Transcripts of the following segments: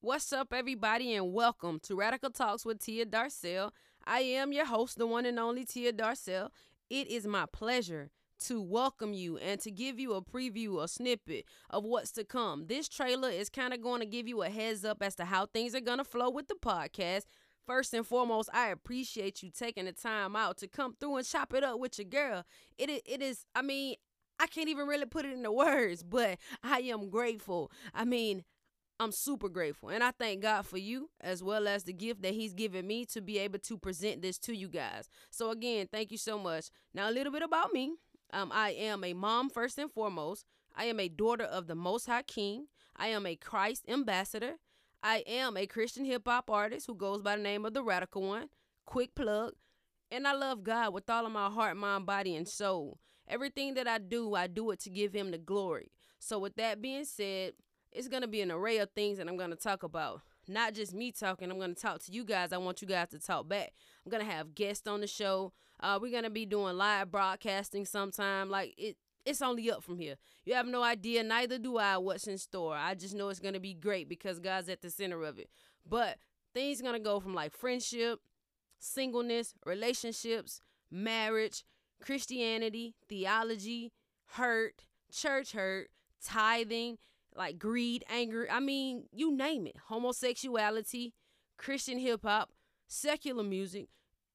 What's up, everybody, and welcome to Radical Talks with Tia Darcel. I am your host, the one and only Tia Darcel. It is my pleasure to welcome you and to give you a preview, a snippet of what's to come. This trailer is kind of going to give you a heads up as to how things are going to flow with the podcast. First and foremost, I appreciate you taking the time out to come through and chop it up with your girl. It is, I mean, I can't even really put it into words, but I am grateful. I mean, I'm super grateful, and I thank God for you as well as the gift that he's given me to be able to present this to you guys. So again, thank you so much. Now, a little bit about me. I am a mom first and foremost. I am a daughter of the Most High King. I am a Christ ambassador. I am a Christian hip-hop artist who goes by the name of The Radical One. Quick plug. And I love God with all of my heart, mind, body, and soul. Everything that I do it to give him the glory. So with that being said, it's going to be an array of things that I'm going to talk about. Not just me talking. I'm going to talk to you guys. I want you guys to talk back. I'm going to have guests on the show. We're going to be doing live broadcasting sometime. Like, it's only up from here. You have no idea. Neither do I what's in store. I just know it's going to be great because God's at the center of it. But things going to go from, like, friendship, singleness, relationships, marriage, Christianity, theology, hurt, church hurt, tithing, like greed, anger, I mean, you name it. Homosexuality, Christian hip-hop, secular music,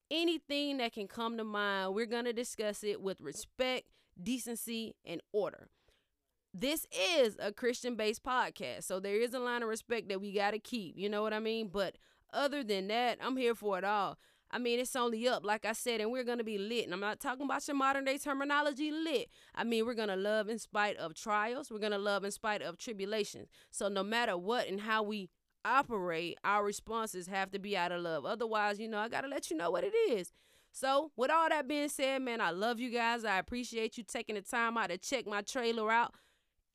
anything that can come to mind, we're going to discuss it with respect, decency, and order. This is a Christian-based podcast, so there is a line of respect that we got to keep, you know what I mean? But other than that, I'm here for it all. I mean, it's only up, like I said, and we're going to be lit. And I'm not talking about your modern-day terminology, lit. I mean, we're going to love in spite of trials. We're going to love in spite of tribulations. So no matter what and how we operate, our responses have to be out of love. Otherwise, you know, I got to let you know what it is. So with all that being said, man, I love you guys. I appreciate you taking the time out to check my trailer out.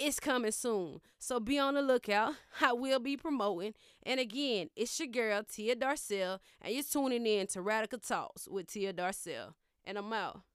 It's coming soon. So be on the lookout. I will be promoting. And again, it's your girl, Tia Darcel, and you're tuning in to Radical Talks with Tia Darcel. And I'm out.